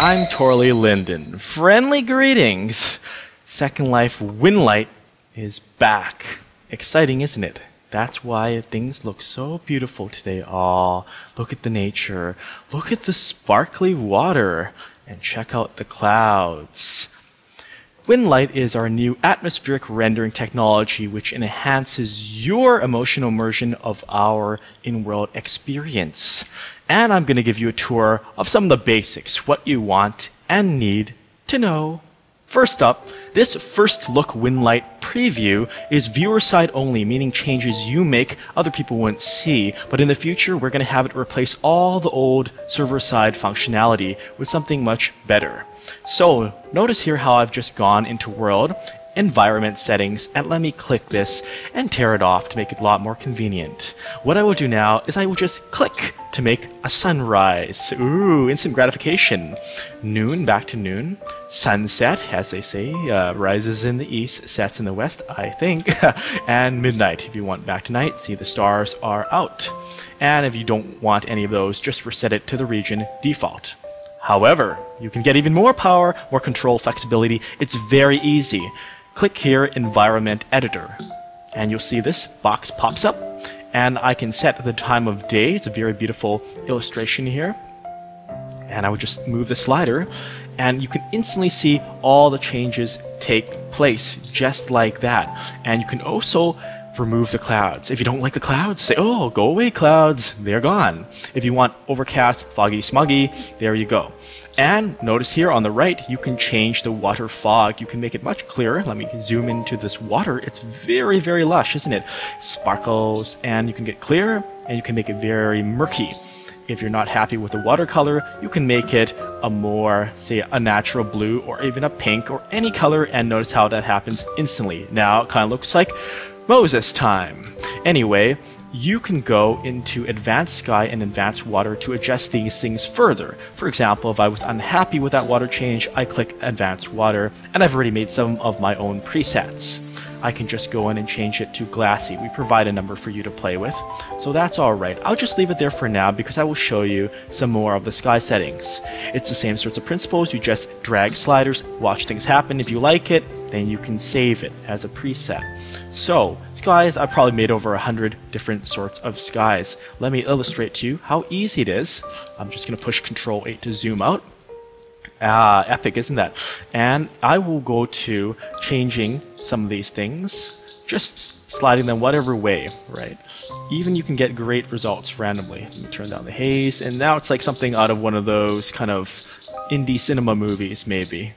I'm Torley Linden. Friendly greetings. Second Life Windlight is back. Exciting, isn't it? That's why things look so beautiful today. Aw, look at the nature. Look at the sparkly water. And check out the clouds. Windlight is our new atmospheric rendering technology which enhances your emotional immersion of our in-world experience. And I'm going to give you a tour of some of the basics, what you want and need to know. First up, this first look Windlight preview is viewer side only, meaning changes you make other people won't see, but in the future we're going to have it replace all the old server side functionality with something much better. So notice here how I've just gone into world, environment settings, and let me click this and tear it off to make it a lot more convenient. What I will do now is I will just click to make a sunrise. Ooh, instant gratification. Noon, back to noon. Sunset, as they say, rises in the east, sets in the west, I think. And midnight, if you want back to night, see the stars are out. And if you don't want any of those, just reset it to the region default. However, you can get even more power, more control, flexibility. It's very easy. Click here, Environment Editor. And you'll see this box pops up. And I can set the time of day. It's a very beautiful illustration here. And I would just move the slider. And you can instantly see all the changes take place just like that. And you can also remove the clouds. If you don't like the clouds, say, oh, go away clouds. They're gone. If you want overcast, foggy, smoggy, there you go. And notice here on the right, you can change the water fog. You can make it much clearer. Let me zoom into this water. It's very, very lush, isn't it? Sparkles, and you can get clear, and you can make it very murky. If you're not happy with the watercolor, you can make it a more, say, a natural blue or even a pink or any color, and notice how that happens instantly. Now it kind of looks like Moses time. Anyway, you can go into advanced sky and advanced water to adjust these things further. For example, if I was unhappy with that water change, I click advanced water, and I've already made some of my own presets. I can just go in and change it to glassy. We provide a number for you to play with, so that's all right. I'll just leave it there for now because I will show you some more of the sky settings. It's the same sorts of principles. You just drag sliders, watch things happen. If you like it, then you can save it as a preset. So, skies, I've probably made over 100 different sorts of skies. Let me illustrate to you how easy it is. I'm just gonna push Control 8 to zoom out. Ah, epic, isn't that? And I will go to changing some of these things, just sliding them whatever way, right? Even you can get great results randomly. Let me turn down the haze, and now it's like something out of one of those kind of indie cinema movies, maybe.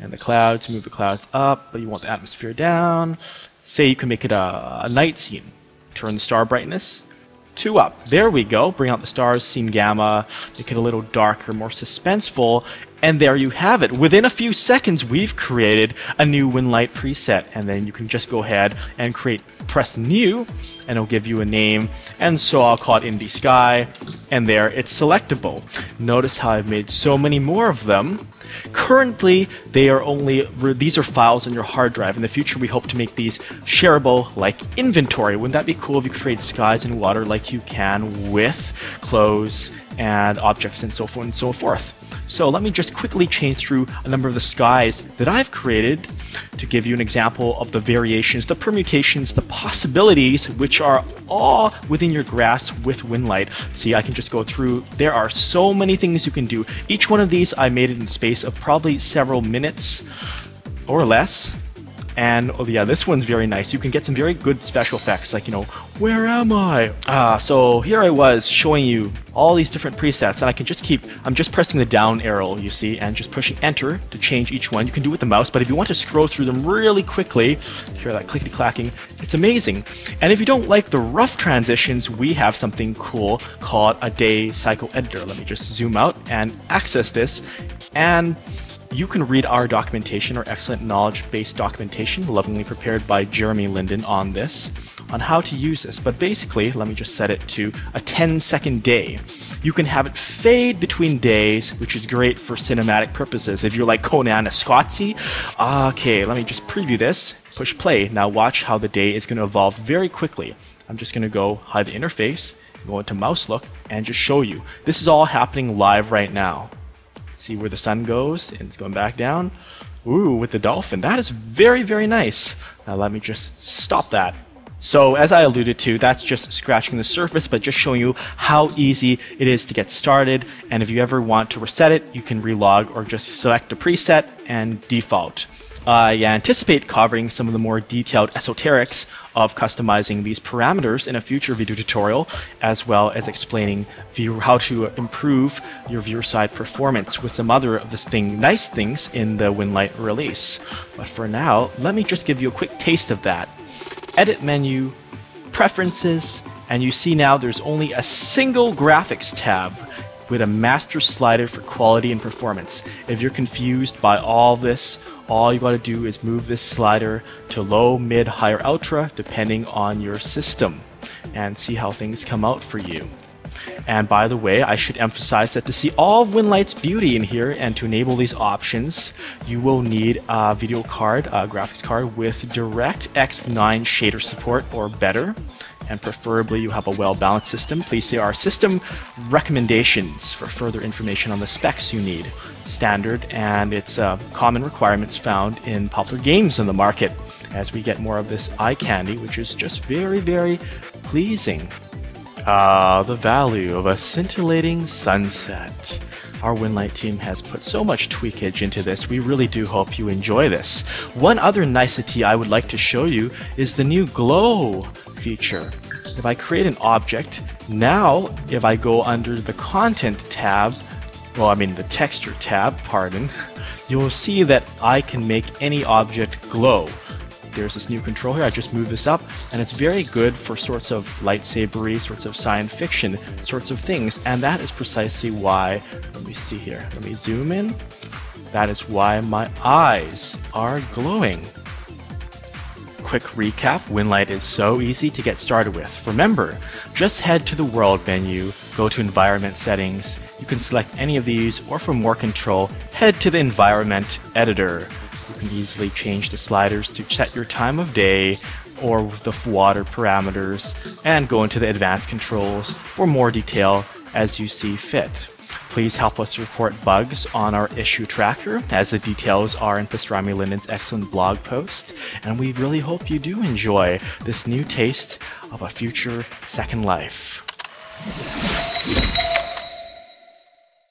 And the clouds, move the clouds up, but you want the atmosphere down. Say you can make it a night scene. Turn the star brightness to up. There we go. Bring out the stars, scene gamma, make it a little darker, more suspenseful. And there you have it. Within a few seconds, we've created a new Windlight preset. And then you can just go ahead and create, press new, and it'll give you a name. And so I'll call it Indie Sky. And there, it's selectable. Notice how I've made so many more of them. Currently, they are only, these are files on your hard drive. In the future, we hope to make these shareable like inventory. Wouldn't that be cool if you could trade skies and water like you can with clothes and objects and so forth and so forth? So let me just quickly change through a number of the skies that I've created to give you an example of the variations, the permutations, the possibilities, which are all within your grasp with Windlight. See, I can just go through. There are so many things you can do. Each one of these I made it in the space of probably several minutes or less. And, oh yeah, this one's very nice. You can get some very good special effects, like, you know, where am I? So here I was showing you all these different presets, and I can just keep, I'm just pressing the down arrow, you see, and just pushing enter to change each one. You can do it with the mouse, but if you want to scroll through them really quickly, hear that clickety-clacking, it's amazing. And if you don't like the rough transitions, we have something cool called a day cycle editor. Let me just zoom out and access this, and you can read our documentation, our excellent knowledge-based documentation, lovingly prepared by Jeremy Linden on this, on how to use this. But basically, let me just set it to a 10-second day. You can have it fade between days, which is great for cinematic purposes. If you're like Conan Escozzi, okay, let me just preview this, push play. Now watch how the day is going to evolve very quickly. I'm just going to go hide the interface, go into mouse look, and just show you. This is all happening live right now. See where the sun goes, and it's going back down. Ooh, with the dolphin. That is very, very nice. Now let me just stop that. So as I alluded to, that's just scratching the surface, but just showing you how easy it is to get started. And if you ever want to reset it, you can relog or just select a preset and default. I anticipate covering some of the more detailed esoterics of customizing these parameters in a future video tutorial, as well as explaining how to improve your viewer side performance with some other of the nice things in the Windlight release. But for now, let me just give you a quick taste of that. Edit menu, preferences, and you see now there's only a single graphics tab with a master slider for quality and performance. If you're confused by all this, all you gotta do is move this slider to low, mid, high, or ultra depending on your system and see how things come out for you. And by the way, I should emphasize that to see all of Windlight's beauty in here and to enable these options, you will need a video card, a graphics card with DirectX 9 shader support or better. And preferably you have a well-balanced system. Please see our system recommendations for further information on the specs you need. Standard, and it's common requirements found in popular games in the market as we get more of this eye candy, which is just very, very pleasing. The value of a scintillating sunset. Our Windlight team has put so much tweakage into this. We really do hope you enjoy this. One other nicety I would like to show you is the new glow feature. If I create an object, now if I go under the content tab, well, I mean the texture tab, pardon, you'll see that I can make any object glow. There's this new control here. I just move this up, and it's very good for sorts of lightsabery, sorts of science fiction, sorts of things. And that is precisely why, let me see here, let me zoom in. That is why my eyes are glowing. Quick recap, Windlight is so easy to get started with. Remember, just head to the world menu, go to environment settings. You can select any of these, or for more control, head to the environment editor. You can easily change the sliders to set your time of day or the water parameters and go into the advanced controls for more detail as you see fit. Please help us report bugs on our issue tracker, as the details are in Pastrami Linden's excellent blog post, and we really hope you do enjoy this new taste of a future Second Life.